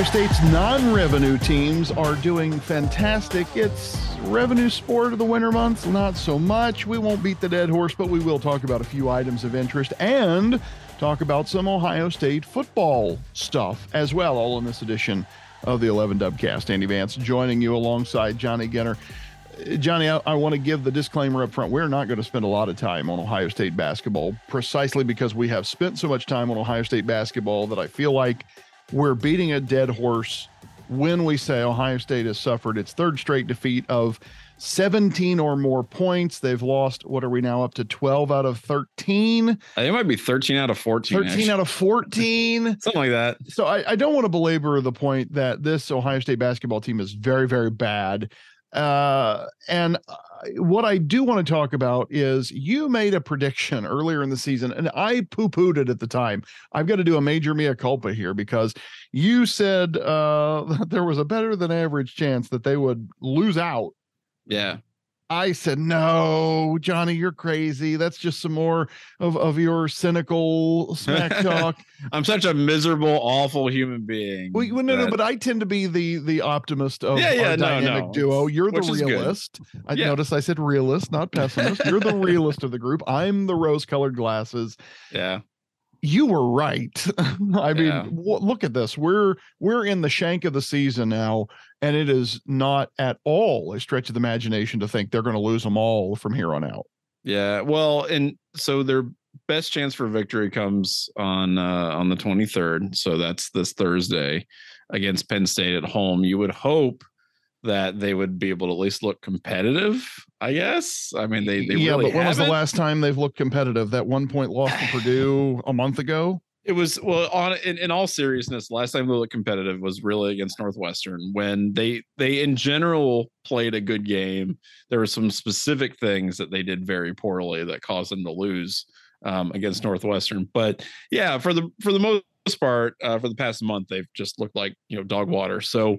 Ohio State's non-revenue teams are doing fantastic. It's revenue sport of the winter months, not so much. We won't beat the dead horse, but we will talk about a few items of interest and talk about some Ohio State football stuff as well, all in this edition of the 11 Dubcast. Andy Vance joining you alongside Johnny Gunner. Johnny, I want to give the disclaimer up front. We're not going to spend a lot of time on Ohio State basketball, precisely because we have spent so much time on Ohio State basketball that I feel like we're beating a dead horse when we say Ohio State has suffered its third straight defeat of 17 or more points. They've lost, what are we now, up to 12 out of 13? It might be 13 out of 14. 13 actually. Out of 14. Something like that. So I don't want to belabor the point that this Ohio State basketball team is very, very bad. And what I do want to talk about is you made a prediction earlier in the season, and I poo-pooed it at the time. I've got to do a major mea culpa here because you said that there was a better than average chance that they would lose out. Yeah. I said, no, Johnny, you're crazy. That's just some more of your cynical smack talk. I'm such a miserable, awful human being. Well, no, but I tend to be the optimist of our dynamic duo. You're the realist. I noticed I said realist, not pessimist. You're the realist of the group. I'm the rose-colored glasses. Yeah. You were right. I mean, look at this. We're in the shank of the season now, and it is not at all a stretch of the imagination to think they're going to lose them all from here on out. Yeah, well, and so their best chance for victory comes on the 23rd. So that's this Thursday against Penn State at home. You would hope that they would be able to at least look competitive, I guess. I mean, they really but when was the last time they've looked competitive? That 1-point loss to Purdue a month ago? It was, well, in all seriousness, last time they looked competitive was really against Northwestern, when they in general played a good game. There were some specific things that they did very poorly that caused them to lose against Northwestern. But yeah, for the most part, for the past month, they've just looked like, dog water. So,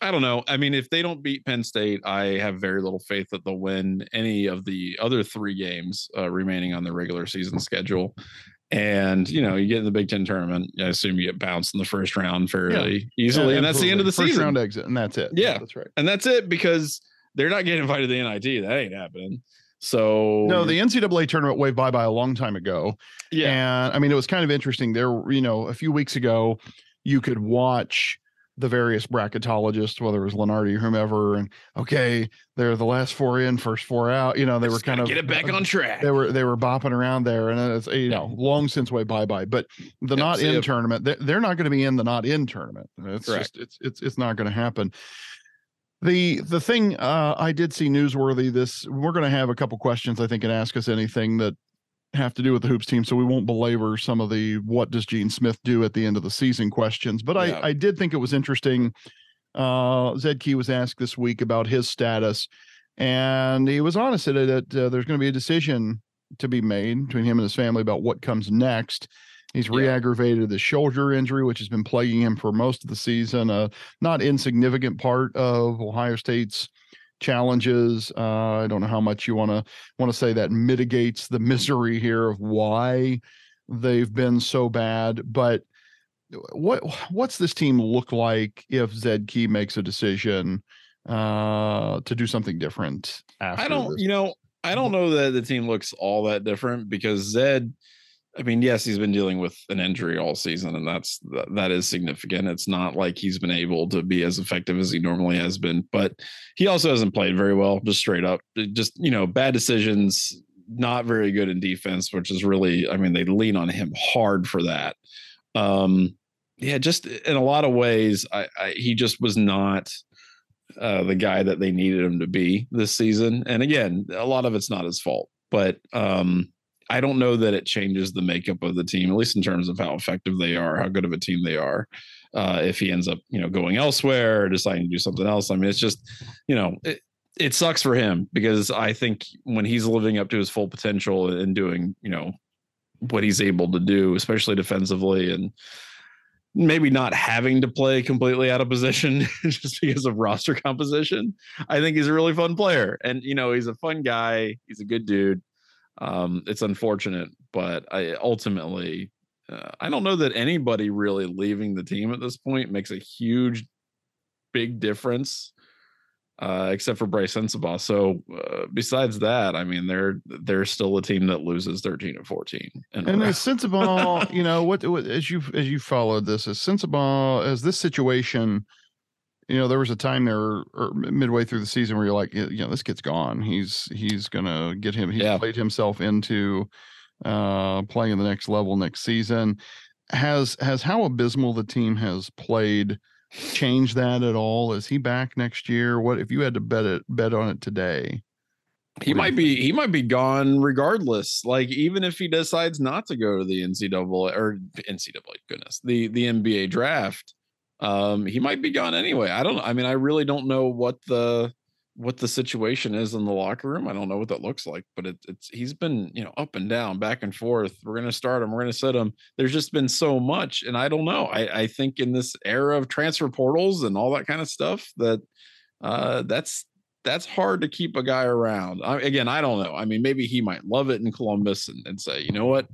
I don't know. I mean, if they don't beat Penn State, I have very little faith that they'll win any of the other three games remaining on the regular season schedule. And, you get in the Big Ten tournament, I assume you get bounced in the first round fairly easily. And that's the end of the season. First round exit, and that's it. Yeah, that's right. And that's it, because they're not getting invited to the NIT. That ain't happening. So no, the NCAA tournament waved bye-bye a long time ago. Yeah. And I mean, it was kind of interesting there, a few weeks ago, you could watch the various bracketologists, whether it was Lenardi or whomever, and they're the last four in, first four out. They were kind of get it back on track. They were bopping around there, and it's long since way bye-bye. But the not in tournament, they're not going to be in the not in tournament. It's correct. Just it's not going to happen. The thing I did see newsworthy. We're going to have a couple questions I think and ask us anything that have to do with the hoops team, so we won't belabor some of the what does Gene Smith do at the end of the season questions. But I did think it was interesting. Zed Key was asked this week about his status, and he was honest that there's going to be a decision to be made between him and his family about what comes next. He's re-aggravated the shoulder injury, which has been plaguing him for most of the season, a not insignificant part of Ohio State's challenges. I don't know how much you want to say that mitigates the misery here of why they've been so bad, but what's this team look like if Zed Key makes a decision to do something different after I don't know that the team looks all that different, because Zed, I mean, yes, he's been dealing with an injury all season, and that is significant. It's not like he's been able to be as effective as he normally has been, but he also hasn't played very well, just straight up. Just, bad decisions, not very good in defense, which is really, I mean, they lean on him hard for that. Just in a lot of ways, he just was not the guy that they needed him to be this season. And again, a lot of it's not his fault, but I don't know that it changes the makeup of the team, at least in terms of how effective they are, how good of a team they are. If he ends up, going elsewhere or deciding to do something else. I mean, it's just, it sucks for him, because I think when he's living up to his full potential and doing, what he's able to do, especially defensively, and maybe not having to play completely out of position just because of roster composition, I think he's a really fun player. And, he's a fun guy. He's a good dude. It's unfortunate, but ultimately I don't know that anybody really leaving the team at this point makes a huge, big difference, except for Bryce Sensabaugh. So besides that, I mean, they're still a team that loses 13 and 14. And as Sensabaugh, you know, what as you followed this, as Sensabaugh, as this situation, you know, there was a time there or midway through the season where you're like, you know, this kid's gone. He's gonna get him. He's played himself into playing the next level next season. Has how abysmal the team has played change that at all? Is he back next year? What if you had to bet on it today? He might be gone regardless. Like, even if he decides not to go to the the NBA draft, he might be gone anyway. I really don't know what the situation is in the locker room. I don't know what that looks like, but it's he's been, you know, up and down, back and forth. We're going to start him, we're going to sit him. There's just been so much, and I don't know. I think in this era of transfer portals and all that kind of stuff, that that's hard to keep a guy around. I don't know. I mean, maybe he might love it in Columbus and say, you know what,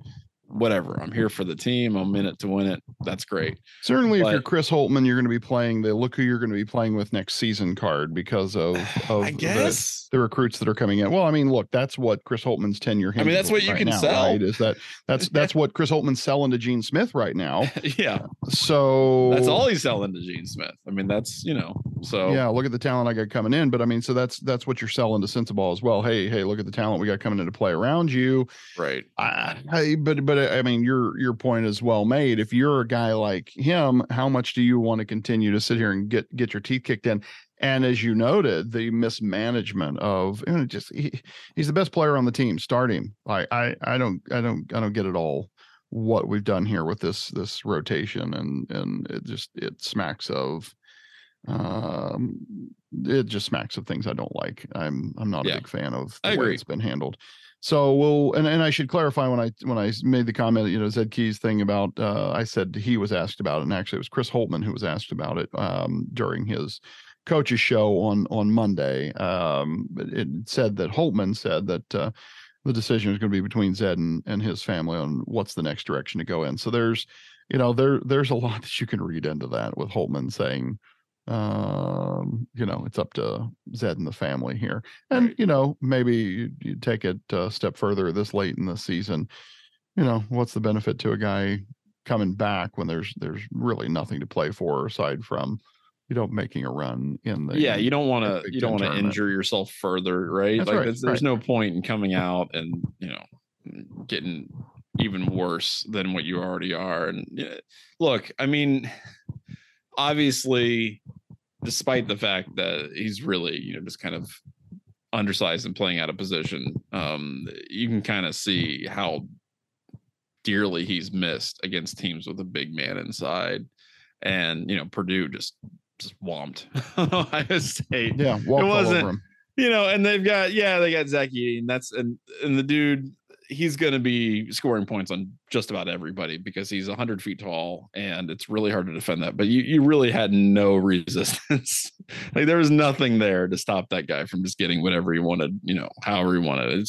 whatever, I'm here for the team, I'm in it to win it. That's great. Certainly, but if you're Chris Holtmann, you're going to be playing the look who you're going to be playing with next season card because of I guess the recruits that are coming in. Well, I mean, look, that's what Chris Holtmann's tenure. I mean, that's what you right can now, sell. Right? Is that's what Chris Holtmann's selling to Gene Smith right now. Yeah. So that's all he's selling to Gene Smith. I mean, that's, you know, so yeah, look at the talent I got coming in. But I mean, so that's what you're selling to Sensabaugh as well. Hey, look at the talent we got coming in to play around you. Right. But I mean, your point is well made. If you're a guy like him, how much do you want to continue to sit here and get your teeth kicked in? And as you noted, the mismanagement of, you know, just he's the best player on the team. Start him. I don't get at all what we've done here with this rotation, and it just smacks of things I don't like. I'm not a big fan of the way it's been handled. So we'll, and I should clarify when I made the comment, you know, Zed Key's thing about, I said he was asked about it, and actually it was Chris Holtmann who was asked about it during his coach's show on Monday. It said that Holtmann said that the decision was going to be between Zed and his family on what's the next direction to go in. So there's, you know, there's a lot that you can read into that, with Holtmann saying, you know, it's up to Zed and the family here. And, you know, maybe you take it a step further this late in the season. You know, what's the benefit to a guy coming back when there's really nothing to play for aside from, you know, making a run in the, yeah, you don't want to injure yourself further. Right. That's like, right, there's no point in coming out and, you know, getting even worse than what you already are. And look, I mean, obviously, despite the fact that he's really, you know, just kind of undersized and playing out of position, you can kind of see how dearly he's missed against teams with a big man inside. And, you know, Purdue just whomped Ohio State. Yeah, it wasn't over him. You know, and they got Zach Edey, and that's and the dude, he's going to be scoring points on just about everybody because he's 100 feet tall, and it's really hard to defend that. But you really had no resistance. Like, there was nothing there to stop that guy from just getting whatever he wanted, you know, however he wanted.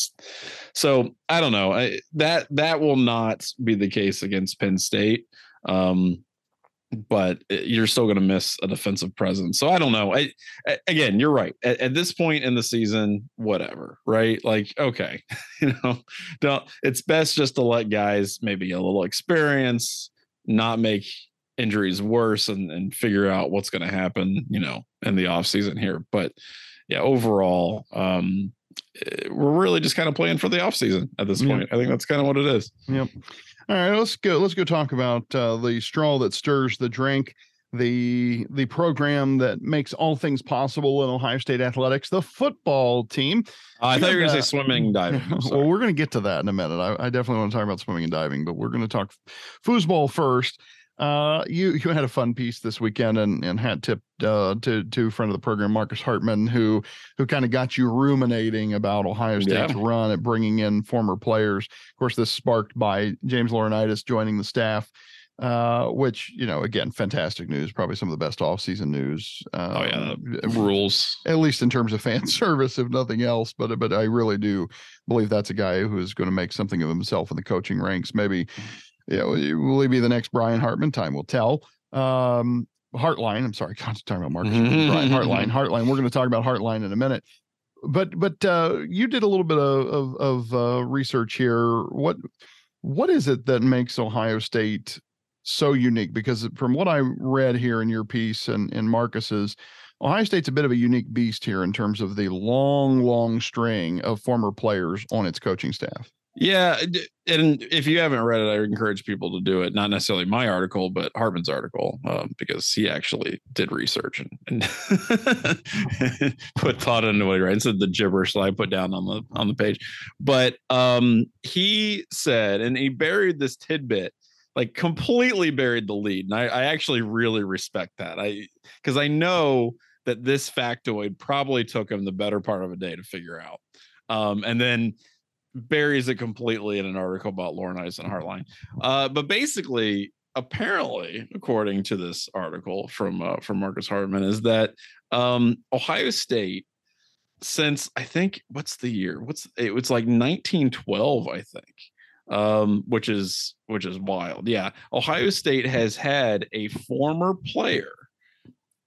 So I don't know. That will not be the case against Penn State. But you're still going to miss a defensive presence. So I don't know. Again, you're right. At this point in the season, whatever, right? Like, okay, you know, it's best just to let guys maybe a little experience, not make injuries worse, and figure out what's going to happen, you know, in the off season here. But yeah, overall, we're really just kind of playing for the off season at this point. I think that's kind of what it is. Yep. All right, let's go talk about the straw that stirs the drink, the program that makes all things possible in Ohio State athletics, the football team. I thought you were going to say swimming and diving. Well, we're going to get to that in a minute. I definitely want to talk about swimming and diving, but we're going to talk foosball first. You had a fun piece this weekend and hat tip to friend of the program, Marcus Hartman, who kind of got you ruminating about Ohio State's run at bringing in former players. Of course, this sparked by James Laurinaitis joining the staff, which, you know, again, fantastic news, probably some of the best offseason news. Rules, at least in terms of fan service, if nothing else. But I really do believe that's a guy who is going to make something of himself in the coaching ranks. Maybe Yeah, will he be the next Brian Hartman? Time will tell. Hartline, I'm sorry, I'm talking about Marcus. Brian Hartline. We're going to talk about Hartline in a minute. But you did a little bit of research here. What is it that makes Ohio State so unique? Because from what I read here in your piece and Marcus's, Ohio State's a bit of a unique beast here in terms of the long string of former players on its coaching staff. Yeah, and if you haven't read it, I encourage people to do it. Not necessarily my article, but Hartman's article, because he actually did research and put thought into what he writes. Said the gibberish that I put down on the page. But he said, and he buried this tidbit, like completely buried the lead. And I actually really respect that. Because I know that this factoid probably took him the better part of a day to figure out. And then buries it completely in an article about Laurinaitis and Hartline. But basically, apparently, according to this article from Marcus Hartman, is that Ohio State, since I think, what's the year? It's like 1912, I think, which is wild. Yeah. Ohio State has had a former player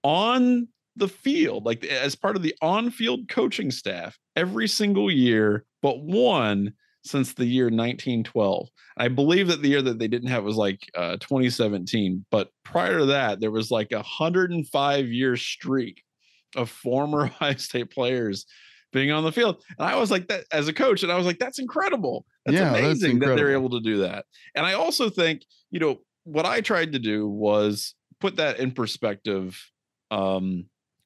on the field, like as part of the on-field coaching staff every single year, but one since the year 1912. I believe that the year that they didn't have was like 2017, but prior to that, there was like 105-year streak of former Ohio State players being on the field. And I was like that as a coach. And I was like, that's incredible. That's amazing that they're able to do that. And I also think, what I tried to do was put that in perspective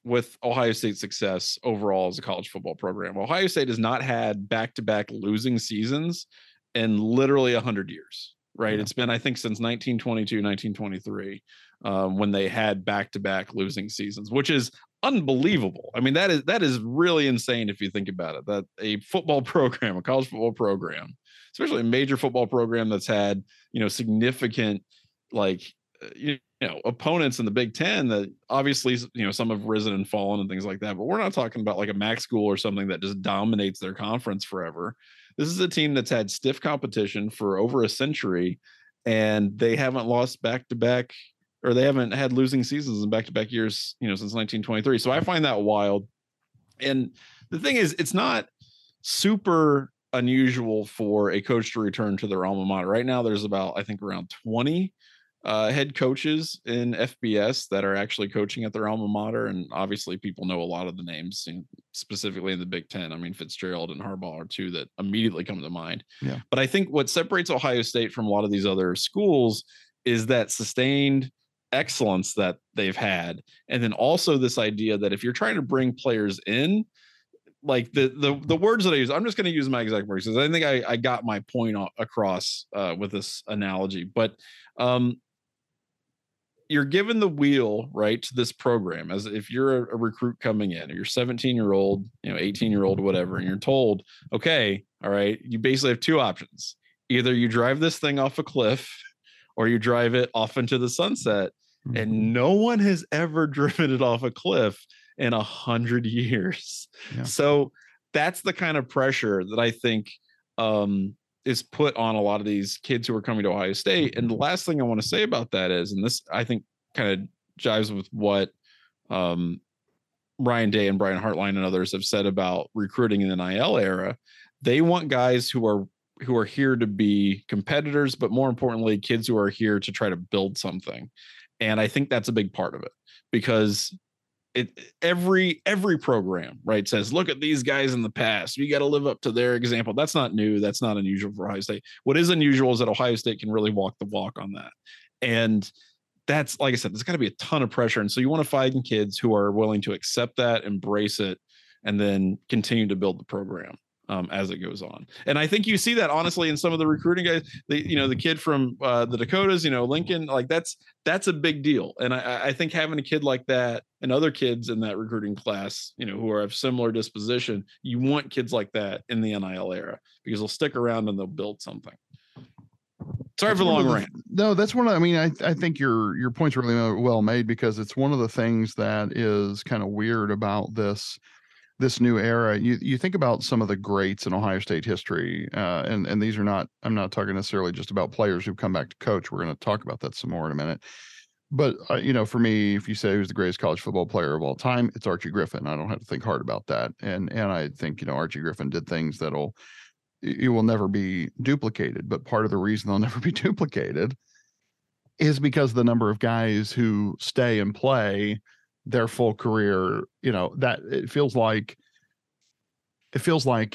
with Ohio State's success overall as a college football program. Ohio State has not had back-to-back losing seasons in literally 100 years, right? Yeah. It's been, I think, since 1922, 1923, when they had back-to-back losing seasons, which is unbelievable. I mean, that is really insane if you think about it, that a football program, a college football program, especially a major football program that's had, significant, opponents in the Big Ten that obviously, some have risen and fallen and things like that, but we're not talking about like a MAC school or something that just dominates their conference forever. This is a team that's had stiff competition for over a century, and they haven't lost back-to-back, or they haven't had losing seasons in back-to-back years, since 1923. So I find that wild. And the thing is, it's not super unusual for a coach to return to their alma mater. Right now, there's about, I think, around 20 head coaches in FBS that are actually coaching at their alma mater. And obviously people know a lot of the names, specifically in the Big Ten. I mean, Fitzgerald and Harbaugh are two that immediately come to mind. Yeah. But I think what separates Ohio State from a lot of these other schools is that sustained excellence that they've had. And then also this idea that if you're trying to bring players in, like the words that I use, I'm just going to use my exact words, because I think I got my point across with this analogy. But you're given the wheel, right, to this program as if you're a recruit coming in, or you're 17-year-old, 18-year-old, whatever, and you're told, okay, all right, you basically have two options. Either you drive this thing off a cliff, or you drive it off into the sunset. And no one has ever driven it off a cliff in 100 years. Yeah. So that's the kind of pressure that I think is put on a lot of these kids who are coming to Ohio State. And the last thing I want to say about that is, and this I think kind of jives with what Ryan Day and Brian Hartline and others have said about recruiting in the NIL era. They want guys who are here to be competitors, but more importantly, kids who are here to try to build something. And I think that's a big part of it, because every program, right, says, look at these guys in the past. You got to live up to their example. That's not new. That's not unusual for Ohio State. What is unusual is that Ohio State can really walk the walk on that. And that's, like I said, there's got to be a ton of pressure. And so you want to find kids who are willing to accept that, embrace it, and then continue to build the program as it goes on. And I think you see that honestly in some of the recruiting guys, the kid from the Dakotas, Lincoln, like that's a big deal. And I think having a kid like that, and other kids in that recruiting class, who are of similar disposition, you want kids like that in the NIL era, because they'll stick around and they'll build something. Sorry for the long rant. No, that's one. I mean, I think your point's really well made, because it's one of the things that is kind of weird about this this new era, you think about some of the greats in Ohio State history, and these are not, I'm not talking necessarily just about players who've come back to coach. We're going to talk about that some more in a minute. But, for me, if you say who's the greatest college football player of all time, it's Archie Griffin. I don't have to think hard about that. And I think, Archie Griffin did things it will never be duplicated. But part of the reason they'll never be duplicated is because the number of guys who stay and play their full career, that it feels like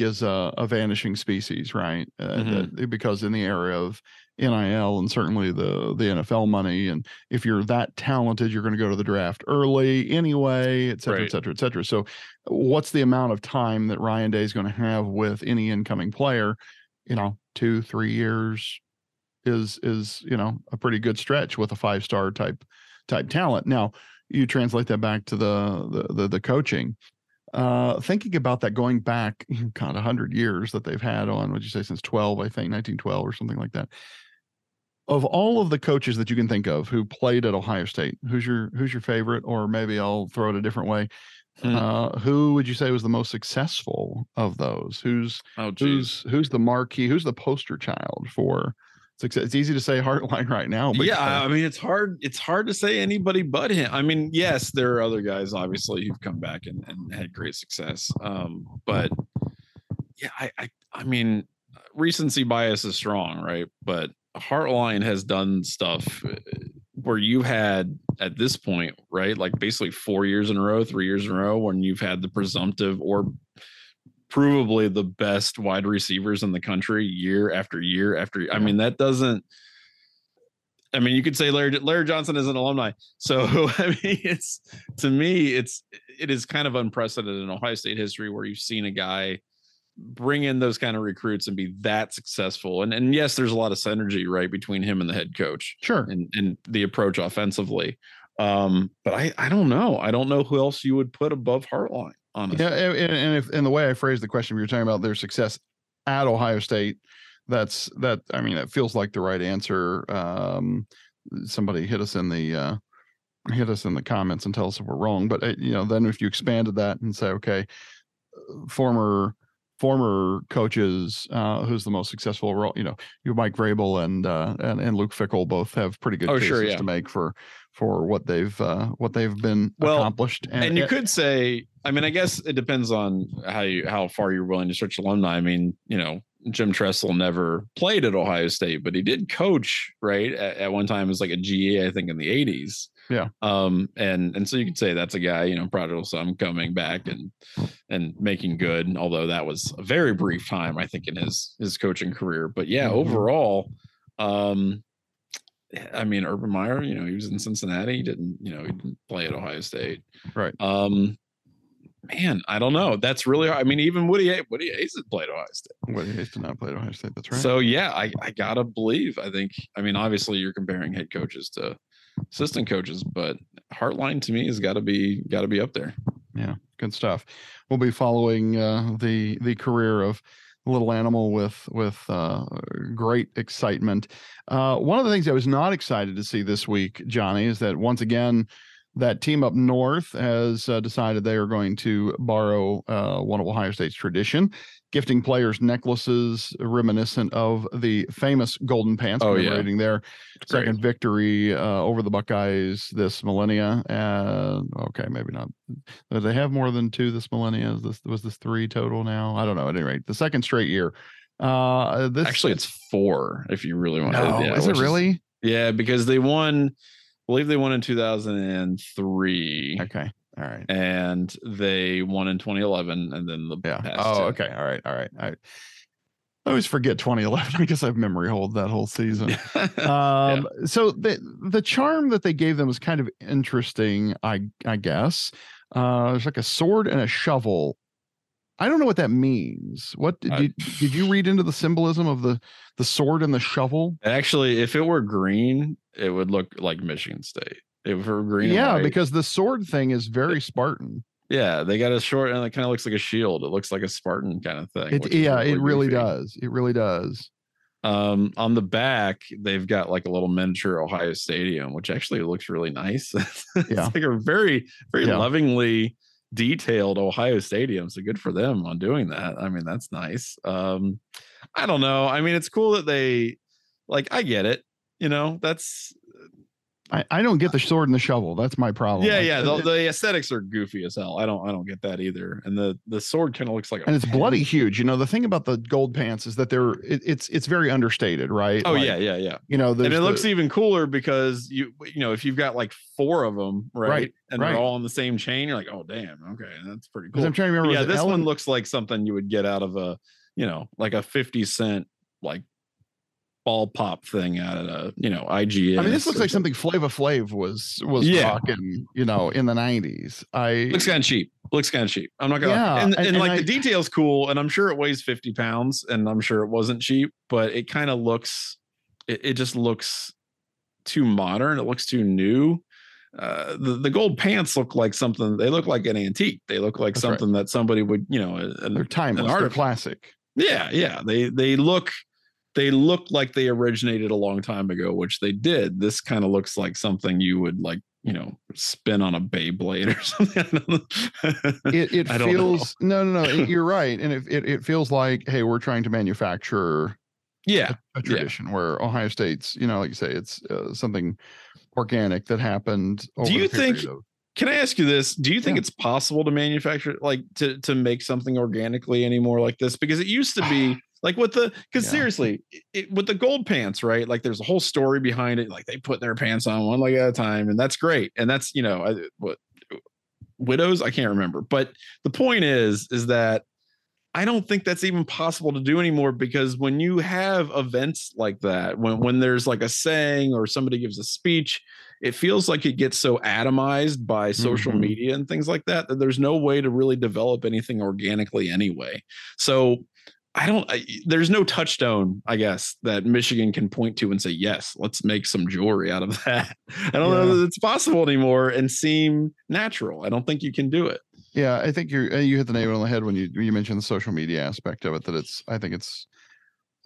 is a vanishing species, right? Mm-hmm. Because in the era of NIL and certainly the NFL money, and if you're that talented, you're going to go to the draft early anyway, et cetera, right, et cetera, et cetera. So what's the amount of time that Ryan Day is going to have with any incoming player? 2-3 years is a pretty good stretch with a five-star type talent. Now, you translate that back to the coaching. Thinking about that, going back, 100 years that they've had on, what'd you say, since 12, I think, 1912 or something like that. Of all of the coaches that you can think of who played at Ohio State, who's your favorite? Or maybe I'll throw it a different way. Who would you say was the most successful of those? Who's the marquee? Who's the poster child for success? It's easy to say Hartline right now. But yeah, it's hard to say anybody but him. Yes, there are other guys, obviously, who've come back and had great success. But yeah, I mean, recency bias is strong, right? But Hartline has done stuff where you had at this point, right? Like basically 4 years in a row, 3 years in a row, when you've had the presumptive or provably the best wide receivers in the country year after year after year. You could say Larry Johnson is an alumni. So it is kind of unprecedented in Ohio State history where you've seen a guy bring in those kind of recruits and be that successful. And yes, there's a lot of synergy, right, between him and the head coach. Sure. And the approach offensively. But I don't know. I don't know who else you would put above Hartline, honestly. Yeah, and the way I phrased the question, we were talking about their success at Ohio State. That feels like the right answer. Somebody hit us in the comments and tell us if we're wrong. But then if you expanded that and say, okay, former coaches, who's the most successful role, Mike Vrabel and Luke Fickell both have pretty good cases to make for what they've been accomplished. And you could say, I guess it depends on how far you're willing to search alumni. Jim Tressel never played at Ohio State, but he did coach, right? At one time as like a GA, I think in the 80s. Yeah. And so you could say that's a guy, prodigal son coming back and making good, although that was a very brief time, I think, in his coaching career. But yeah, overall, Urban Meyer, he was in Cincinnati, he didn't play at Ohio State. Right. Man, I don't know. That's really hard. Even Woody Hayes had played Ohio State. Woody Hayes did not play at Ohio State. That's right. So yeah, I gotta believe. Obviously you're comparing head coaches to assistant coaches, but Hartline to me has got to be up there. Yeah, good stuff. We'll be following the career of Little Animal with great excitement. One of the things I was not excited to see this week, Johnny, is that once again, that team up north has decided they are going to borrow one of Ohio State's tradition, gifting players necklaces reminiscent of the famous Golden Pants, commemorating their second victory over the Buckeyes this millennia. Okay, maybe not. Do they have more than two this millennia? Was this three total now? I don't know. At any rate, the second straight year. It's four if you really want to. Yeah, is it really? Because they won. I believe they won in 2003. Okay. All right. And they won in 2011 and then past two. Okay. All right. I always forget 2011. I guess I've memory hold that whole season. So the charm that they gave them was kind of interesting, I guess. There's like a sword and a shovel. I don't know what that means. What did you read into the symbolism of the sword and the shovel? Actually, if it were green, it would look like Michigan State. If it were green, white, because the sword thing is very Spartan. Yeah, they got a short, and it kind of looks like a shield. It looks like a Spartan kind of thing. It really goofy. Does. It really does. On the back, they've got like a little miniature Ohio Stadium, which actually looks really nice. It's like a very, very lovingly detailed Ohio Stadium. So good for them on doing that. I mean, that's nice. I don't know. I mean, it's cool that they, like, I get it. You know, that's. I don't get the sword and the shovel. That's my problem. Yeah, yeah. The aesthetics are goofy as hell. I don't get that either. And the sword kind of looks like, and it's bloody huge. You know, the thing about the gold pants is that it's very understated, right? Oh, like, yeah. You know, and it looks even cooler because you know if you've got like four of them, right? And they're all on the same chain, you're like, oh damn, okay, that's pretty cool. I'm trying to remember. Yeah, this one looks like something you would get out of a, you know, like a 50-cent like ball pop thing out of IGN. I mean, this looks like something Flava Flav was rocking, you know, in the 90s. Looks kind of cheap. I'm not gonna. Yeah, and the detail's cool, and I'm sure it weighs 50 pounds, and I'm sure it wasn't cheap, but it kind of looks. It just looks too modern. It looks too new. The gold pants look like something. They look like an antique. They look like something that somebody would, you know, they're timeless. They're classic. Yeah. They look like they originated a long time ago, which they did. This kind of looks like something you would, like, you know, spin on a Beyblade or something. No, you're right. And it feels like, hey, we're trying to manufacture a tradition where Ohio State's, you know, like you say, it's something organic that happened. Can I ask you this? Do you think it's possible to manufacture, like to make something organically anymore like this? Because it used to be, like seriously, with the gold pants, right? Like there's a whole story behind it. Like they put their pants on one leg at a time, and that's great. And that's, you know, widows, I can't remember. But the point is that I don't think that's even possible to do anymore, because when you have events like that, when there's like a saying or somebody gives a speech, it feels like it gets so atomized by social media and things like that there's no way to really develop anything organically anyway. So there's no touchstone, I guess, that Michigan can point to and say, yes, let's make some jewelry out of that. I don't know that it's possible anymore and seem natural. I don't think you can do it. Yeah, I think you hit the nail on the head when you mentioned the social media aspect of it, that I think it's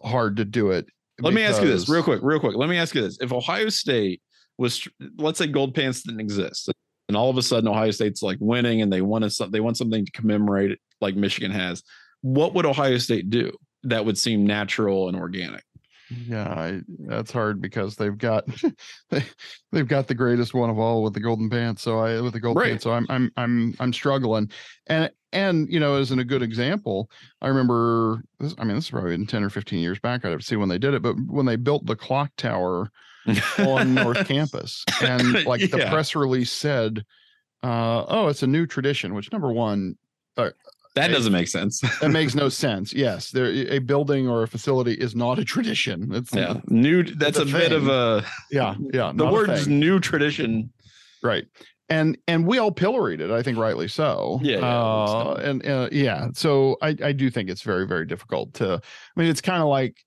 hard to do it. Let me ask you this real quick. Let me ask you this. If Ohio State was, let's say gold pants didn't exist, and all of a sudden Ohio State's like winning and they want something to commemorate it like Michigan has, what would Ohio State do that would seem natural and organic? Yeah, that's hard, because they've got they've got the greatest one of all with the golden pants. So I'm struggling, and you know, as in a good example, I remember this. I mean, this is probably 10 or 15 years back. I'd have to see when they did it, but when they built the clock tower on North Campus, and like the press release said, "Oh, it's a new tradition." Which, number one. That doesn't make sense. That makes no sense. Yes, a building or a facility is not a tradition. It's new. That's a bit of a the word's new tradition, right? And we all pilloried it, I think, rightly so. So I do think it's very, very difficult to. I mean, it's kind of like,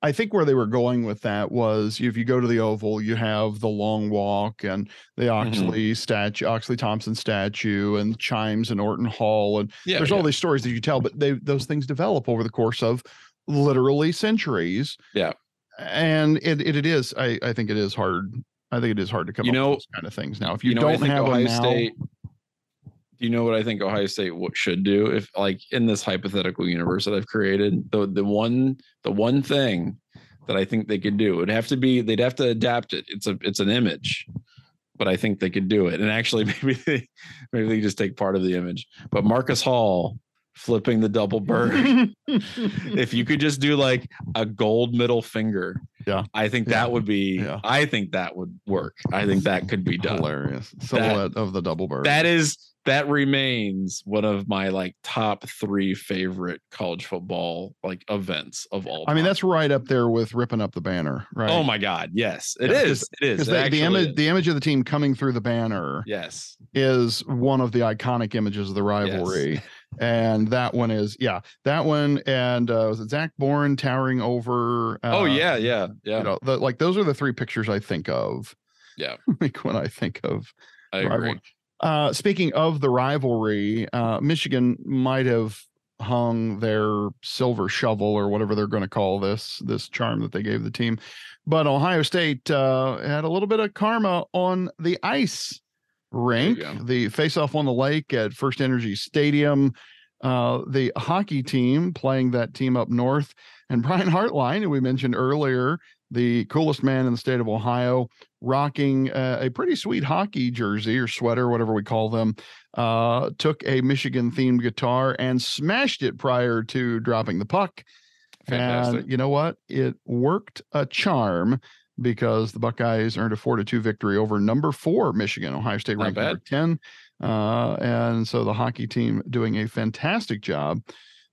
I think where they were going with that was, if you go to the Oval, you have the long walk and the Oxley Thompson statue and chimes and Orton Hall. And there's all these stories that you tell, but those things develop over the course of literally centuries. Yeah. And I think it is hard to come up with those kind of things now. If you don't have Ohio State. You know what I think Ohio State should do, if, like, in this hypothetical universe that I've created, the one thing that I think they could do would have to be, they'd have to adapt it. It's an image, but I think they could do it. And actually, maybe they just take part of the image. But Marcus Hall flipping the double bird. If you could just do like a gold middle finger, I think that would be. I think that would work. I think that could be done. Hilarious silhouette of the double bird. That remains one of my like top 3 favorite college football like events of all time. I mean, that's right up there with ripping up the banner, right? Oh my God, yes, it is. The image of the team coming through the banner, yes, is one of the iconic images of the rivalry, yes. And that one is and was it Zach Bourne towering over? You know, those are the 3 pictures I think of. Yeah, like when I think of, I agree. Rivalry. Speaking of the rivalry, Michigan might have hung their silver shovel or whatever they're going to call this charm that they gave the team. But Ohio State had a little bit of karma on the ice rink, the face-off on the lake at First Energy Stadium, the hockey team playing that team up north, and Brian Hartline, who we mentioned earlier, the coolest man in the state of Ohio, rocking a pretty sweet hockey jersey or sweater, whatever we call them, took a Michigan-themed guitar and smashed it prior to dropping the puck. Fantastic. And you know what? It worked a charm, because the Buckeyes earned a 4-2 victory over number 4 Michigan, Ohio State ranked number 10. And so the hockey team doing a fantastic job.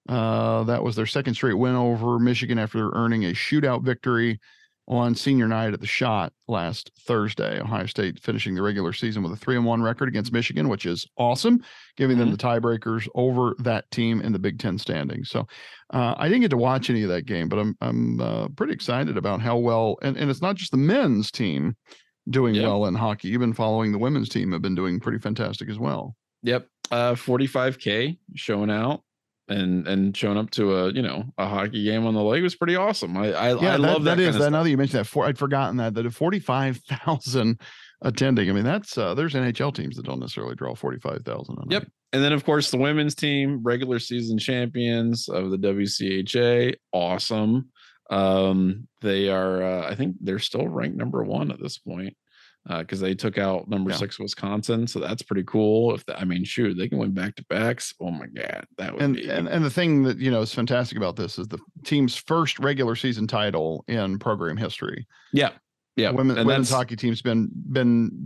That was their second straight win over Michigan after earning a shootout victory on senior night at the Shot last Thursday. Ohio State finishing the regular season with a 3-1 record against Michigan, which is awesome, giving them the tiebreakers over that team in the Big Ten standings. So I didn't get to watch any of that game, but I'm pretty excited about how well, and it's not just the men's team doing well in hockey. You've been following the women's team, have been doing pretty fantastic as well. Yep. 45K showing out and showing up to a hockey game on the lake was pretty awesome. I love that. That is now that you mentioned that, I'd forgotten that 45,000 attending. I mean, that's there's NHL teams that don't necessarily draw 45,000. Yep. And then of course the women's team, regular season champions of the WCHA. Awesome. They are, I think they're still ranked number 1 at this point, because they took out number 6 Wisconsin, so that's pretty cool. They can win back-to-backs. Oh my God, that would be. And the thing that is fantastic about this is the team's first regular season title in program history. Yeah, yeah. Women's hockey team's been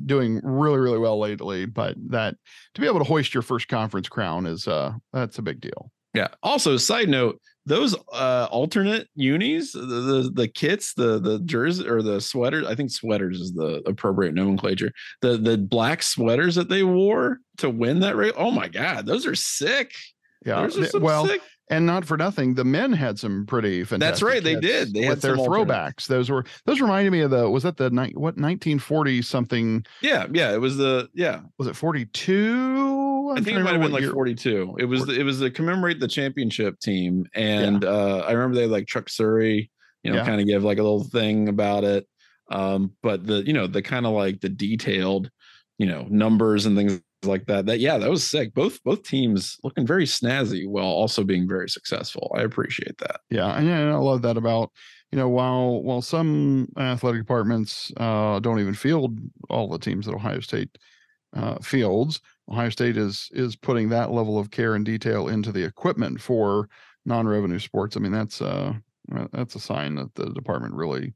doing really, really well lately, but that to be able to hoist your first conference crown is that's a big deal. Yeah. Also, side note, those alternate unis, the kits, the jersey or the sweaters, I think sweaters is the appropriate nomenclature. The black sweaters that they wore to win that race. Oh my God, those are sick. Yeah. Sick. And not for nothing, the men had some pretty fantastic. That's right, they did. They had their throwbacks. Those reminded me of was that 1940 something? Yeah. It was was it 42? I think it might have been like 42. It was to commemorate the championship team, and I remember they had like Chuck Suri, kind of give like a little thing about it. But the kind of like the detailed, numbers and things like that was sick. Both teams looking very snazzy while also being very successful. I appreciate that. And I love that about while some athletic departments don't even field all the teams that Ohio State fields, Ohio State is putting that level of care and detail into the equipment for non-revenue sports. I mean, that's a sign that the department really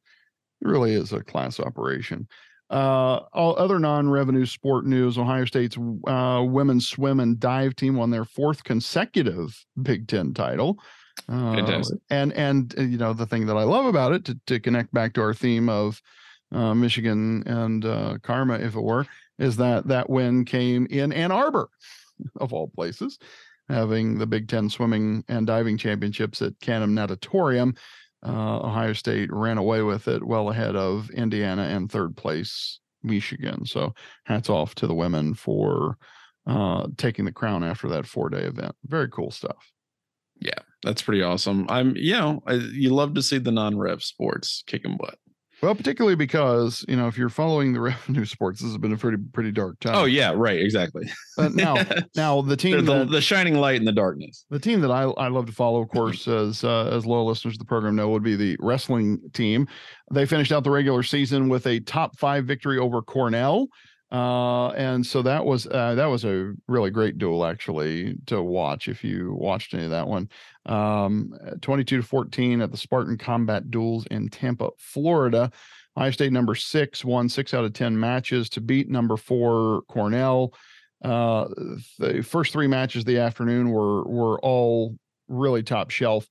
is a class operation. All other non-revenue sport news, Ohio State's women's swim and dive team won their 4th consecutive Big Ten title. And the thing that I love about it, to connect back to our theme of Michigan and karma, if it were, is that win came in Ann Arbor, of all places, having the Big Ten swimming and diving championships at Canem Natatorium. Ohio State ran away with it well ahead of Indiana and third place Michigan. So hats off to the women for taking the crown after that 4-day event. Very cool stuff. Yeah, that's pretty awesome. You love to see the non-rev sports kicking butt. Well, particularly because, if you're following the revenue sports, this has been a pretty dark time. Oh, yeah, right. Exactly. Now the team, the shining light in the darkness, the team that I love to follow, of course, as loyal listeners to the program know, would be the wrestling team. They finished out the regular season with a top 5 victory over Cornell. And so that was a really great duel, actually, to watch if you watched any of that one. 22-14 at the Spartan Combat Duels in Tampa, Florida. Ohio State number 6 won 6 out of 10 matches to beat number 4 Cornell. The first 3 matches of the afternoon were all really top shelf.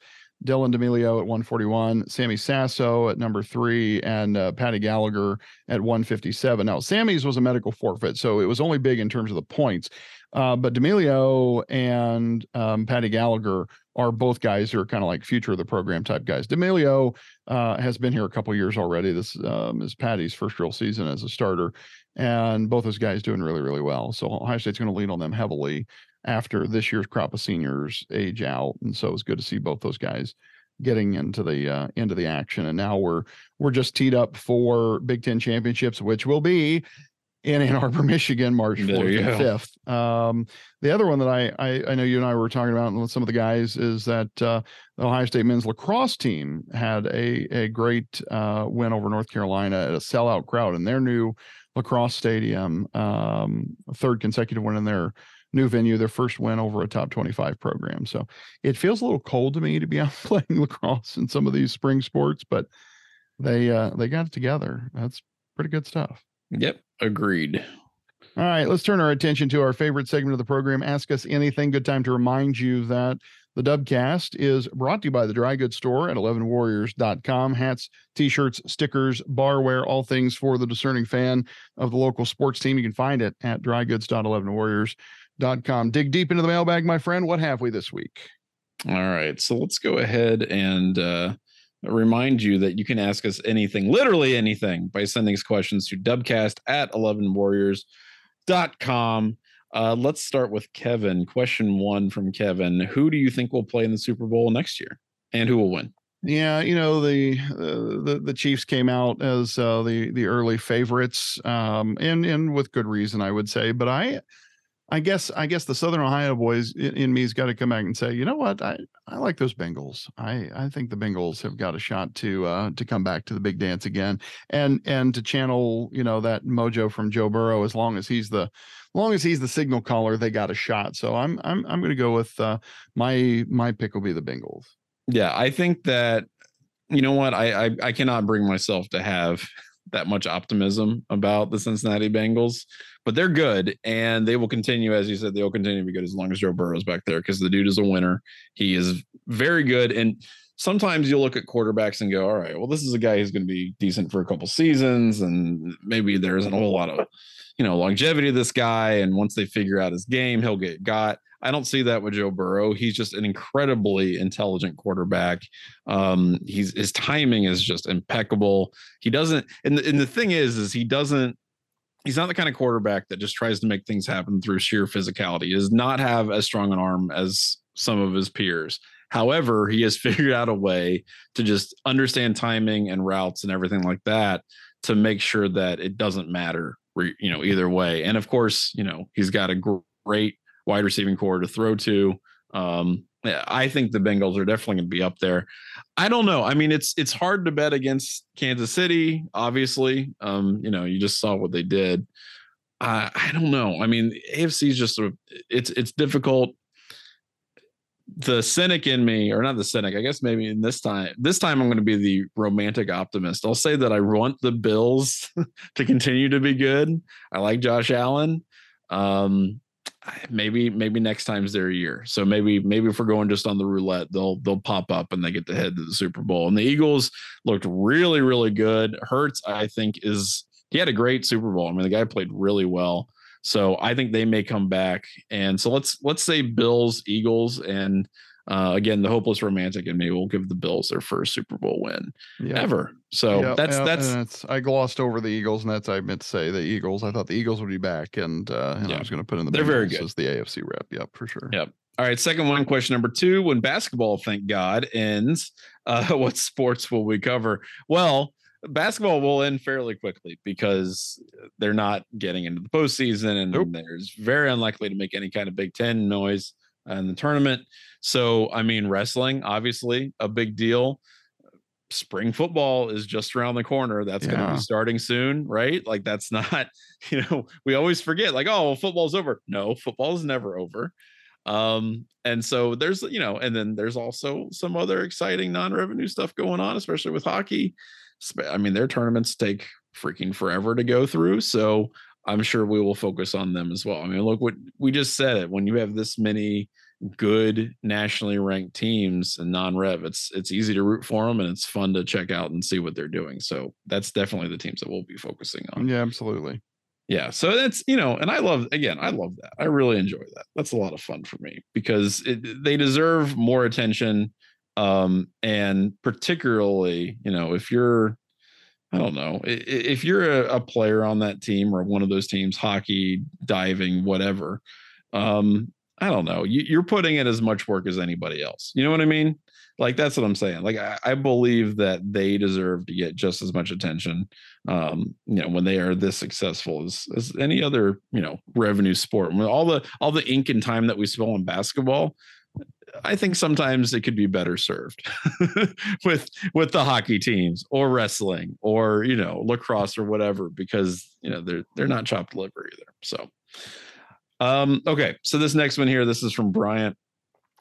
Dylan D'Amelio at 141, Sammy Sasso at number 3, and Patty Gallagher at 157. Now, Sammy's was a medical forfeit, so it was only big in terms of the points. But D'Amelio and Patty Gallagher are both guys who are kind of like future of the program type guys. D'Amelio has been here a couple years already. This is Patty's first real season as a starter, and both those guys doing really, really well. So Ohio State's going to lean on them heavily after this year's crop of seniors age out. And so it's good to see both those guys getting into the action. And now we're just teed up for Big Ten championships, which will be in Ann Arbor, Michigan, March 4th and 5th. The other one that I know you and I were talking about with some of the guys is that the Ohio State men's lacrosse team had a great win over North Carolina at a sellout crowd in their new lacrosse stadium, third consecutive win in their new venue, their first win over a top 25 program. So it feels a little cold to me to be out playing lacrosse in some of these spring sports, but they got it together. That's pretty good stuff. Yep. Agreed. All right, let's turn our attention to our favorite segment of the program, Ask Us Anything. Good time to remind you that the Dubcast is brought to you by the Dry Goods Store at 11warriors.com. Hats, t-shirts, stickers, barware, all things for the discerning fan of the local sports team. You can find it at drygoods.11warriors.com. Dig deep into the mailbag, my friend. What have we this week? All right, so let's go ahead and remind you that you can ask us anything, literally anything, by sending us questions to dubcast at 11warriors.com. Let's start with Kevin. Question one from Kevin: who do you think will play in the Super Bowl next year, and who will win? Yeah, you know, the Chiefs came out as the early favorites, and with good reason, I would say. But I guess the Southern Ohio boys in me's got to come back and say, you know what? I like those Bengals. I think the Bengals have got a shot to come back to the big dance again, and to channel, you know, that mojo from Joe Burrow. As long as he's the signal caller, they got a shot. So I'm going to go with my pick will be the Bengals. Yeah, I think that, you know what? I cannot bring myself to have that much optimism about the Cincinnati Bengals, but they're good and they will continue, as you said, they'll continue to be good as long as Joe Burrow's back there, because the dude is a winner. He is very good. And sometimes you'll look at quarterbacks and go, all right, well, this is a guy who's going to be decent for a couple seasons, and maybe there isn't a whole lot of, you know, longevity to this guy, and once they figure out his game, he'll get got. I don't see that with Joe Burrow. He's just an incredibly intelligent quarterback. His timing is just impeccable. He doesn't, and the thing is he doesn't, he's not the kind of quarterback that just tries to make things happen through sheer physicality. He does not have as strong an arm as some of his peers. However, he has figured out a way to just understand timing and routes and everything like that to make sure that it doesn't matter, you know, either way. And of course, you know, he's got a great wide receiving core to throw to. I think the Bengals are definitely going to be up there. I don't know. I mean, it's hard to bet against Kansas City, obviously. You know, you just saw what they did. I don't know. I mean, AFC is just it's difficult. The cynic in me, or not the cynic, I guess maybe in this time I'm going to be the romantic optimist. I'll say that I want the Bills to continue to be good. I like Josh Allen. Maybe next time's their year. So maybe if we're going just on the roulette, they'll pop up and they get to head to the Super Bowl. And the Eagles looked really, really good. Hurts, I think, he had a great Super Bowl. I mean, the guy played really well. So I think they may come back. And so let's say Bills, Eagles, and again, the hopeless romantic in me will give the Bills their first Super Bowl win ever. So that's I glossed over the Eagles, and that's I meant to say the Eagles. I thought the Eagles would be back, and I was going to put in the they're Bengals very good as the AFC rep. Yep, for sure. Yep. All right. Second one, question number two: when basketball, thank God, ends, what sports will we cover? Well, basketball will end fairly quickly because they're not getting into the postseason, and there's very unlikely to make any kind of Big Ten noise in the tournament. So, I mean, wrestling, obviously a big deal. Spring football is just around the corner. That's going to be starting soon, right? Like, that's not, you know, we always forget, like, oh, well, football's over. No, football's never over. And so there's, you know, and then there's also some other exciting non-revenue stuff going on, especially with hockey. I mean, their tournaments take freaking forever to go through. So I'm sure we will focus on them as well. I mean, look what we just said it. When you have this many good nationally ranked teams and non-rev, it's easy to root for them, and it's fun to check out and see what they're doing. So that's definitely the teams that we'll be focusing on. Yeah, absolutely. Yeah. So that's, you know, and I love that. I really enjoy that. That's a lot of fun for me because they deserve more attention. And particularly, you know, if you're, I don't know, if you're a player on that team or one of those teams, hockey, diving, whatever, I don't know. You're putting in as much work as anybody else. You know what I mean? Like, that's what I'm saying. Like, I believe that they deserve to get just as much attention, you know, when they are this successful as any other, you know, revenue sport. When all the ink and time that we spill on basketball, I think sometimes it could be better served with the hockey teams or wrestling or, you know, lacrosse or whatever, because, you know, they're not chopped liver either. So, okay. So this next one here, this is from Bryant.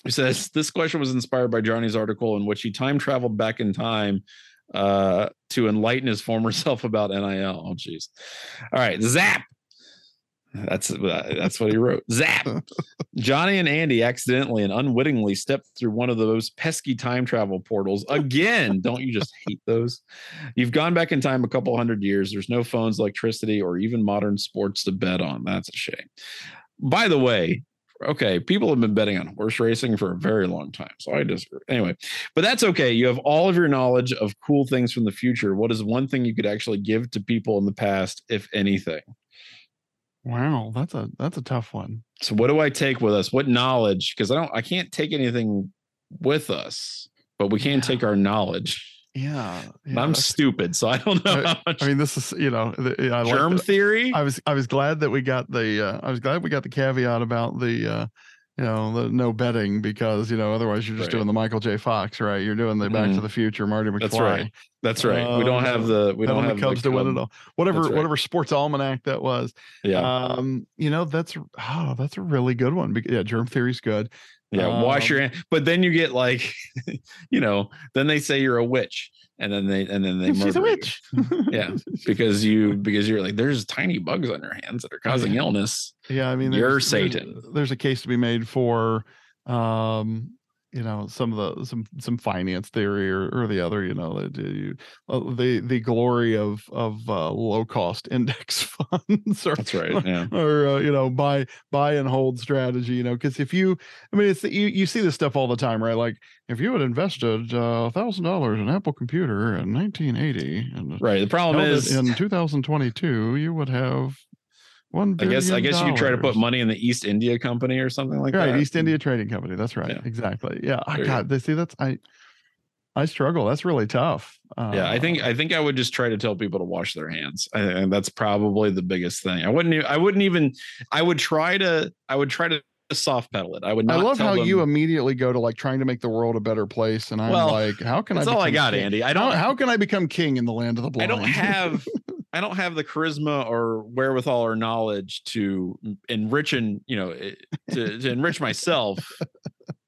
He says, this question was inspired by Johnny's article in which he time traveled back in time to enlighten his former self about NIL. Oh, geez. All right. Zap. That's what he wrote. Zap. Johnny and Andy accidentally and unwittingly stepped through one of those pesky time travel portals again. Don't you just hate those? You've gone back in time a couple hundred years. There's no phones, electricity, or even modern sports to bet on. That's a shame. By the way, okay, people have been betting on horse racing for a very long time, so I disagree. Anyway, but that's okay. You have all of your knowledge of cool things from the future. What is one thing you could actually give to people in the past, if anything? Wow, that's a tough one. So what do I take with us? What knowledge? Because I can't take anything with us, but we can take our knowledge. Yeah, I'm stupid, so I don't know. I mean, this is, you know, germ theory. I was glad that we got the caveat about the you know, the no betting, because, you know, otherwise you're just doing the Michael J. Fox, right? You're doing the Back to the Future, Marty McFly. That's right. We don't have the Cubs to win it all. Whatever sports almanac that was. Yeah. You know, that's a really good one. Yeah, germ theory's good. Yeah, wash your hands. But then you get like, you know, then they say you're a witch, and then they murder. She's a witch. Yeah, because you're like, there's tiny bugs on your hands that are causing illness. Yeah, I mean, you're Satan. There's a case to be made for, you know, some finance theory or the other. You know, the glory of low cost index funds. Or, that's right. Yeah. Or you know, buy and hold strategy. You know, because if you, I mean, it's you see this stuff all the time, right? Like, if you had invested $1,000 in Apple Computer in 1980, and right, the problem is in 2022 you would have. I guess you try to put money in the East India Company or something like that. Right, East India Trading Company. That's right. Yeah. Exactly. Yeah. Oh, God, they see that's I struggle. That's really tough. Yeah, I think I would just try to tell people to wash their hands, and that's probably the biggest thing. I would try to soft pedal it. I love how you immediately go to like trying to make the world a better place, and I'm like, how can I? That's all I got, Andy. I don't. How can I become king in the land of the blind? I don't have the charisma or wherewithal or knowledge to enrich and, you know, to enrich myself.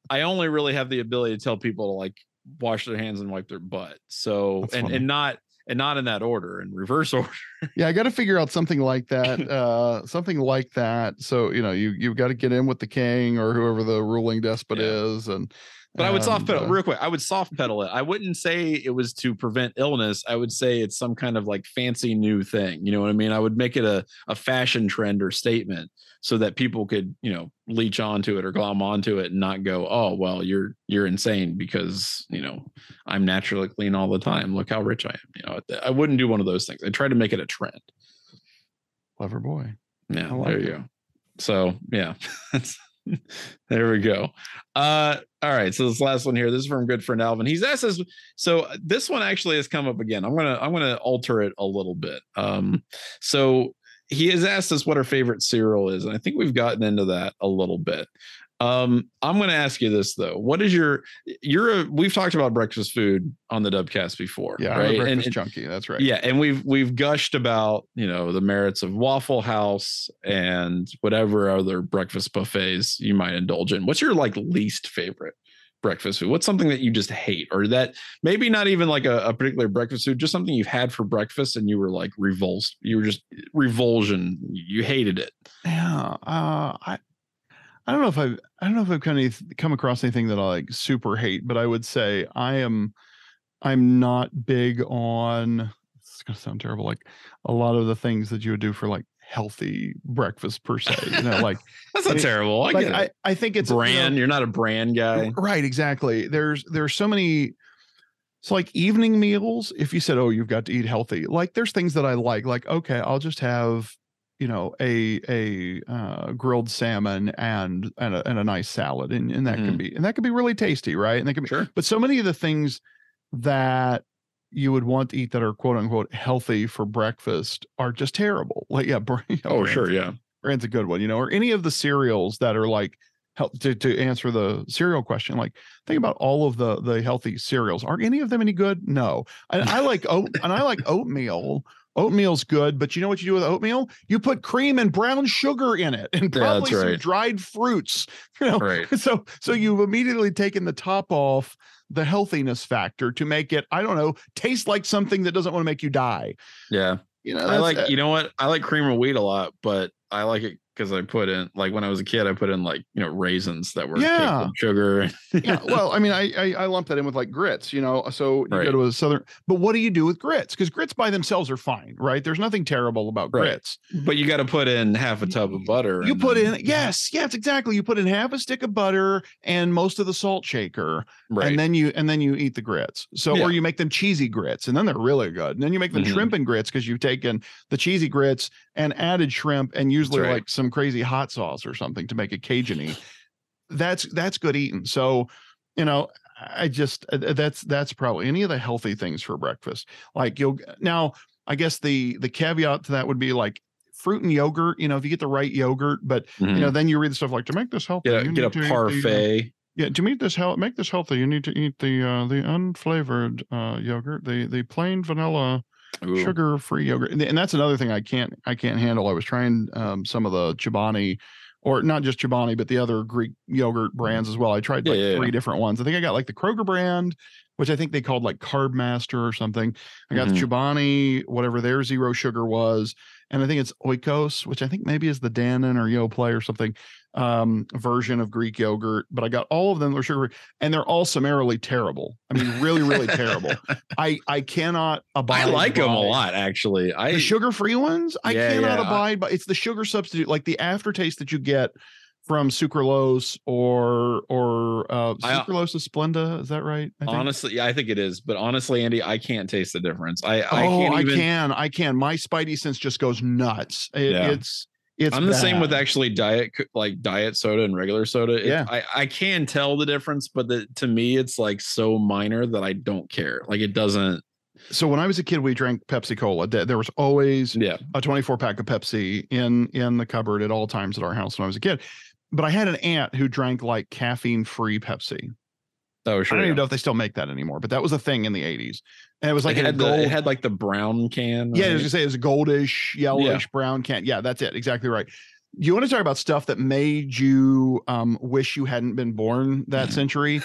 I only really have the ability to tell people to like wash their hands and wipe their butt. So and not in that order, in reverse order. Yeah, I got to figure out something like that. So, you know, you've got to get in with the king or whoever the ruling despot is, and. But I would soft pedal real quick. I would soft pedal it. I wouldn't say it was to prevent illness. I would say it's some kind of like fancy new thing. You know what I mean? I would make it a fashion trend or statement so that people could, you know, leech onto it or glom onto it and not go, oh, well, you're insane because, you know, I'm naturally clean all the time. Look how rich I am. You know, I wouldn't do one of those things. I try to make it a trend. Clever boy. Yeah, there you go. So, yeah, that's. There we go. All right. So this last one here, this is from good friend Alvin. He's asked us. So this one actually has come up again. I'm gonna alter it a little bit. So he has asked us what our favorite cereal is, and I think we've gotten into that a little bit. I'm gonna ask you this though. What is we've talked about breakfast food on the Dubcast before. Yeah, right? I'm a breakfast junkie. That's right. Yeah, and we've gushed about, you know, the merits of Waffle House and whatever other breakfast buffets you might indulge in. What's your like least favorite breakfast food? What's something that you just hate, or that maybe not even like a particular breakfast food, just something you've had for breakfast and you were like revulsed. You were just revulsion. You hated it. Yeah. I don't know if I've come across anything that I like super hate, but I would say I'm not big on, it's gonna sound terrible, like a lot of the things that you would do for like healthy breakfast per se. You know, like that's not terrible. I think it's brand. You're not a brand guy, right? Exactly. There's so many. So like evening meals, if you said, oh, you've got to eat healthy, like there's things that I like. Like okay, I'll just have you know, grilled salmon and a nice salad, and that can be, and that can be really tasty, right? And that can be, sure. But so many of the things that you would want to eat that are quote unquote healthy for breakfast are just terrible. Like, yeah, Brand's a good one, you know, or any of the cereals that are like, to answer the cereal question, like think about all of the healthy cereals. Are any of them any good? No. And I like oatmeal. Oatmeal's good, but you know what you do with oatmeal? You put cream and brown sugar in it, and probably some dried fruits. You know, so you've immediately taken the top off the healthiness factor to make it, I don't know, taste like something that doesn't want to make you die. Yeah, you know, I like cream of wheat a lot, but I like it because I put in, like when I was a kid, I put in like, you know, raisins that were caked with sugar. Yeah. Well, I mean, I lump that in with like grits, you know, so you go to a Southern, but what do you do with grits? Because grits by themselves are fine, right? There's nothing terrible about grits, but you got to put in half a tub of butter. You put in, yes, exactly. You put in half a stick of butter and most of the salt shaker, and then you eat the grits. So, or you make them cheesy grits, and then they're really good. And then you make them shrimp and grits, because you've taken the cheesy grits and added shrimp and usually like some crazy hot sauce or something to make it Cajun-y. That's good eating. So, you know, I just, that's probably any of the healthy things for breakfast. Like I guess the caveat to that would be like fruit and yogurt, you know, if you get the right yogurt, but you know, then you read the stuff like, to make this healthy, get a parfait. Make this healthy, you need to eat the unflavored yogurt, the plain vanilla, sugar free yogurt. And that's another thing I can't handle. I was trying some of the Chobani, or not just Chobani, but the other Greek yogurt brands as well. I tried three different ones. I think I got like the Kroger brand, which I think they called like Carb Master or something. I got the Chobani, whatever their zero sugar was. And I think it's Oikos, which I think maybe is the Dannon or Yoplait or something version of Greek yogurt. But I got all of them, they're sugar, and they're all summarily terrible. I mean, really, really terrible. I cannot abide. I like them a lot, actually. The sugar-free ones, I cannot abide by. It's the sugar substitute, like the aftertaste that you get from sucralose or sucralose is Splenda, is that right? Honestly, yeah, I think it is. But honestly, Andy, I can't taste the difference. I can. My spidey sense just goes nuts. I'm the same with actually diet soda and regular soda. I can tell the difference, but to me, it's like so minor that I don't care. Like it doesn't. So when I was a kid, we drank Pepsi Cola. There was always a 24 pack of Pepsi in the cupboard at all times at our house when I was a kid. But I had an aunt who drank like caffeine-free Pepsi. Oh, sure. I don't even know if they still make that anymore, but that was a thing in the 80s. And it was like it had like the brown can. Right? Yeah, I was gonna say it was a goldish, yellowish brown can. Yeah, that's it. Exactly right. You want to talk about stuff that made you wish you hadn't been born that century?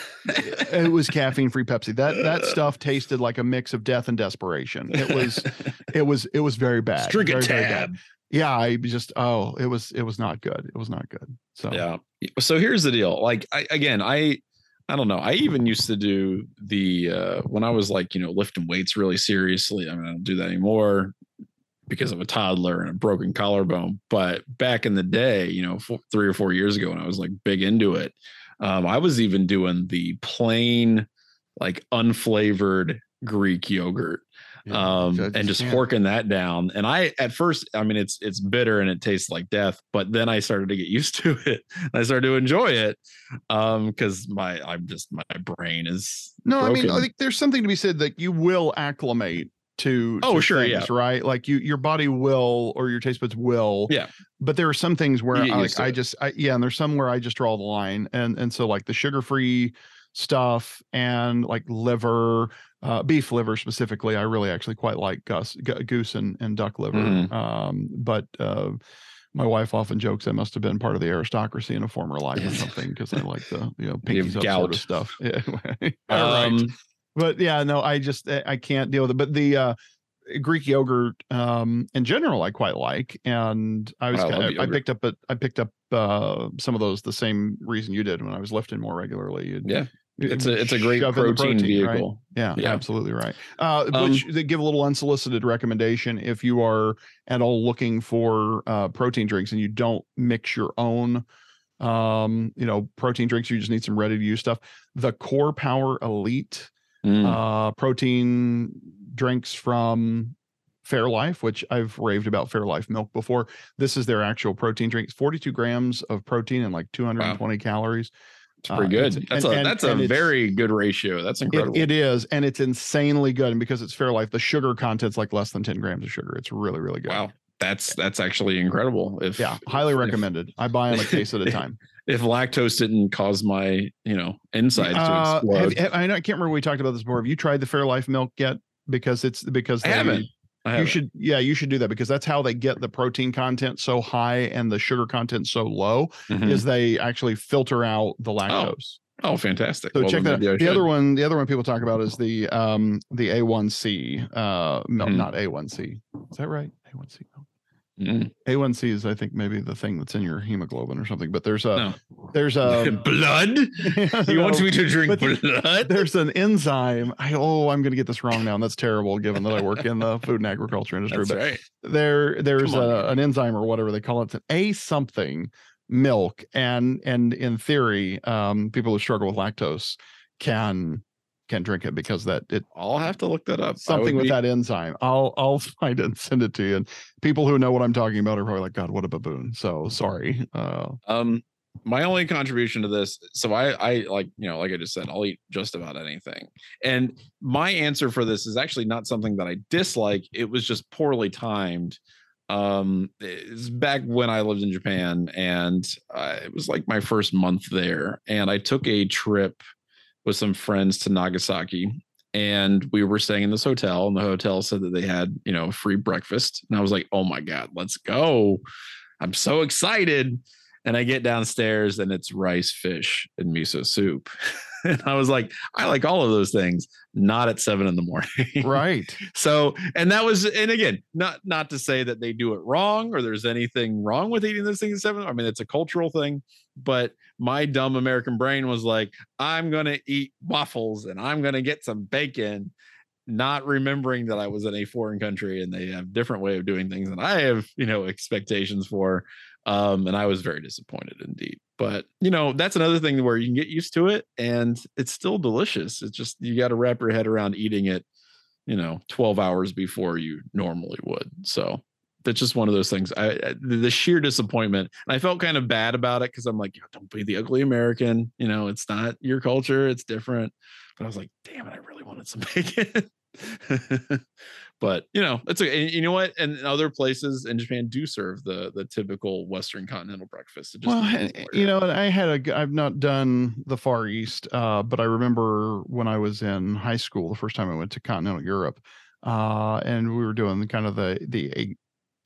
It was caffeine-free Pepsi. That stuff tasted like a mix of death and desperation. It was very bad. Just drink a tab. Yeah, it was not good. It was not good. So yeah. So here's the deal. Like I don't know. I even used to do the when I was like, you know, lifting weights really seriously. I mean, I don't do that anymore because I'm a toddler and a broken collarbone. But back in the day, you know, 3 or 4 years ago, when I was like big into it, I was even doing the plain, like unflavored Greek yogurt. And just forking that down. And it's bitter and it tastes like death, but then I started to get used to it. I started to enjoy it. Cause my brain is broken. I mean, I think there's something to be said that you will acclimate to. Oh, to sure. Things, yeah. Right. Like your body will, or your taste buds will. Yeah. But there are some things where and there's some where I just draw the line. And so like the sugar-free stuff and like liver, beef liver specifically, I really actually quite like goose and duck liver. But my wife often jokes I must have been part of the aristocracy in a former life or something, because I like the pinkies up sort of stuff. But yeah, no, I can't deal with it. But the Greek yogurt in general I quite like, and I picked up some of those the same reason you did when I was lifting more regularly. It's a great protein vehicle. Right? Yeah, absolutely right. Which they give a little unsolicited recommendation if you are at all looking for protein drinks and you don't mix your own protein drinks, you just need some ready to use stuff. The Core Power Elite protein drinks from Fairlife, which I've raved about Fairlife milk before. This is their actual protein drink. It's 42 grams of protein and like 220 calories. It's pretty good. That's a very good ratio. That's incredible. It is. And it's insanely good. And because it's Fairlife, the sugar content's like less than 10 grams of sugar. It's really, really good. Wow. That's actually incredible. Highly recommended. I buy them a case at a time. If lactose didn't cause my, insides to explode. I can't remember. We talked about this before. Have you tried the Fairlife milk yet? I haven't. You should do that, because that's how they get the protein content so high and the sugar content so low, is they actually filter out the lactose. Oh, fantastic. So check that out. The other one people talk about is the A1C milk, not A1C. Is that right? A1C milk. A1C is, I think, maybe the thing that's in your hemoglobin or something, but there's a blood. You want me to drink blood? There's an enzyme. I'm going to get this wrong now, and that's terrible given that I work in the food and agriculture industry. There's an enzyme or whatever they call it. It's an A something milk. And in theory, people who struggle with lactose can drink it because I'll have to look that up. That enzyme. I'll find it and send it to you. And people who know what I'm talking about are probably like, God, what a baboon. So sorry. My only contribution to this. So I like I just said, I'll eat just about anything. And my answer for this is actually not something that I dislike. It was just poorly timed. It's back when I lived in Japan, and it was like my first month there. And I took a trip with some friends to Nagasaki, and we were staying in this hotel, and the hotel said that they had, free breakfast. And I was like, oh my God, let's go. I'm so excited. And I get downstairs, and it's rice, fish, and miso soup. And I was like, I like all of those things, not at 7 a.m. Right. So, and that was, and again, not to say that they do it wrong or there's anything wrong with eating those things at 7. I mean, it's a cultural thing, but my dumb American brain was like, I'm going to eat waffles and I'm going to get some bacon, not remembering that I was in a foreign country and they have a different way of doing things than I have, expectations for. And I was very disappointed indeed. But, that's another thing where you can get used to it, and it's still delicious. It's just, you got to wrap your head around eating it, 12 hours before you normally would. So that's just one of those things. The sheer disappointment. And I felt kind of bad about it, because I'm like, don't be the ugly American. It's not your culture. It's different. But I was like, damn it, I really wanted some bacon. But it's okay. And you know what? And other places in Japan do serve the typical Western continental breakfast. I've not done the Far East, but I remember when I was in high school, the first time I went to continental Europe, and we were doing kind of the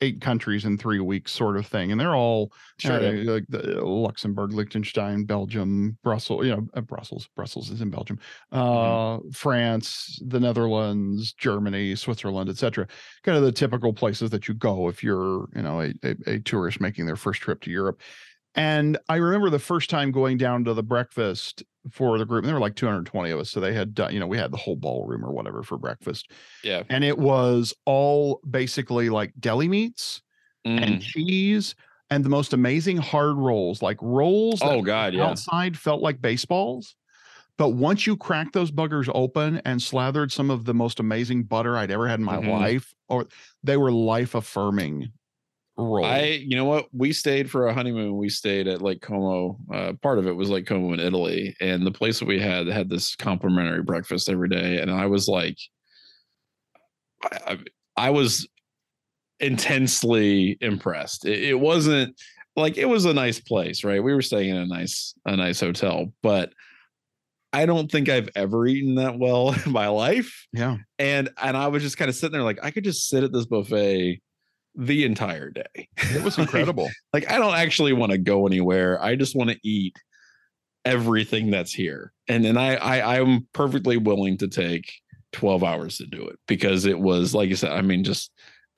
eight countries in 3 weeks sort of thing, and they're all like the Luxembourg, Liechtenstein, Belgium, Brussels. Brussels is in Belgium, France, the Netherlands, Germany, Switzerland, etc. Kind of the typical places that you go if you're a tourist making their first trip to Europe. And I remember the first time going down to the breakfast for the group, and there were like 220 of us, so they had done, we had the whole ballroom or whatever for breakfast. Yeah. And it was all basically like deli meats and cheese and the most amazing hard rolls, like rolls that outside felt like baseballs. But once you cracked those buggers open and slathered some of the most amazing butter I'd ever had in my life, or they were life affirming. We stayed for a honeymoon. We stayed at Lake Como. Part of it was Lake Como in Italy, and the place that we had this complimentary breakfast every day. And I was like, I was intensely impressed. It wasn't like, it was a nice place, right? We were staying in a nice hotel, but I don't think I've ever eaten that well in my life. Yeah. And I was just kind of sitting there, like, I could just sit at this buffet the entire day. It was incredible. I don't actually want to go anywhere. I just want to eat everything that's here. And then I'm perfectly willing to take 12 hours to do it, because it was, like you said, I mean, just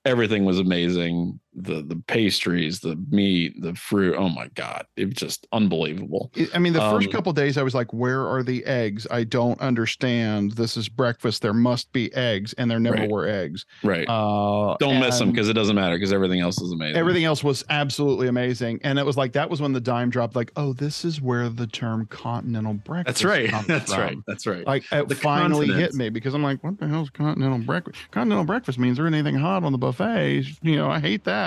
everything was amazing. the pastries, the meat, the fruit. Oh my God. It was just unbelievable. I mean, the first couple of days I was like, where are the eggs? I don't understand. This is breakfast. There must be eggs. And there never were eggs. Right. Don't miss them, because it doesn't matter, because everything else is amazing. Everything else was absolutely amazing. And it was like, that was when the dime dropped, like, oh, this is where the term continental breakfast. That's right. That's right. Like it finally hit me, because I'm like, what the hell's continental breakfast? Continental breakfast means there isn't anything hot on the buffet. You know, I hate that.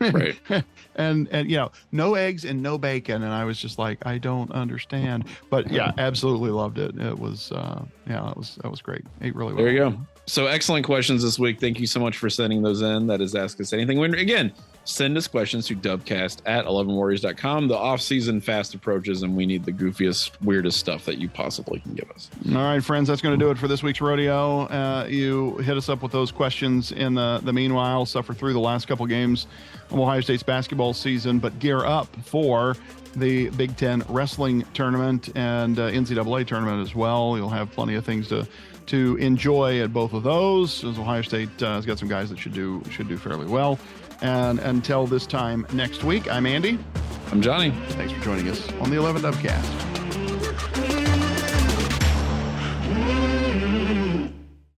Right. and you know, no eggs and no bacon, and I was just like, I don't understand, but yeah, absolutely loved it. It was that was great. It really was. There you go. So excellent questions this week. Thank you so much for sending those in. That is Ask Us Anything. Again, send us questions to dubcast@11warriors.com. The off-season fast approaches, and we need the goofiest, weirdest stuff that you possibly can give us. All right, friends, that's going to do it for this week's rodeo. You hit us up with those questions in the meanwhile. Suffer through the last couple games of Ohio State's basketball season, but gear up for the Big Ten wrestling tournament and NCAA tournament as well. You'll have plenty of things to enjoy at both of those, as Ohio State has got some guys that should do fairly well. And until this time next week, I'm Andy. I'm Johnny. Thanks for joining us on the 11 Dubcast.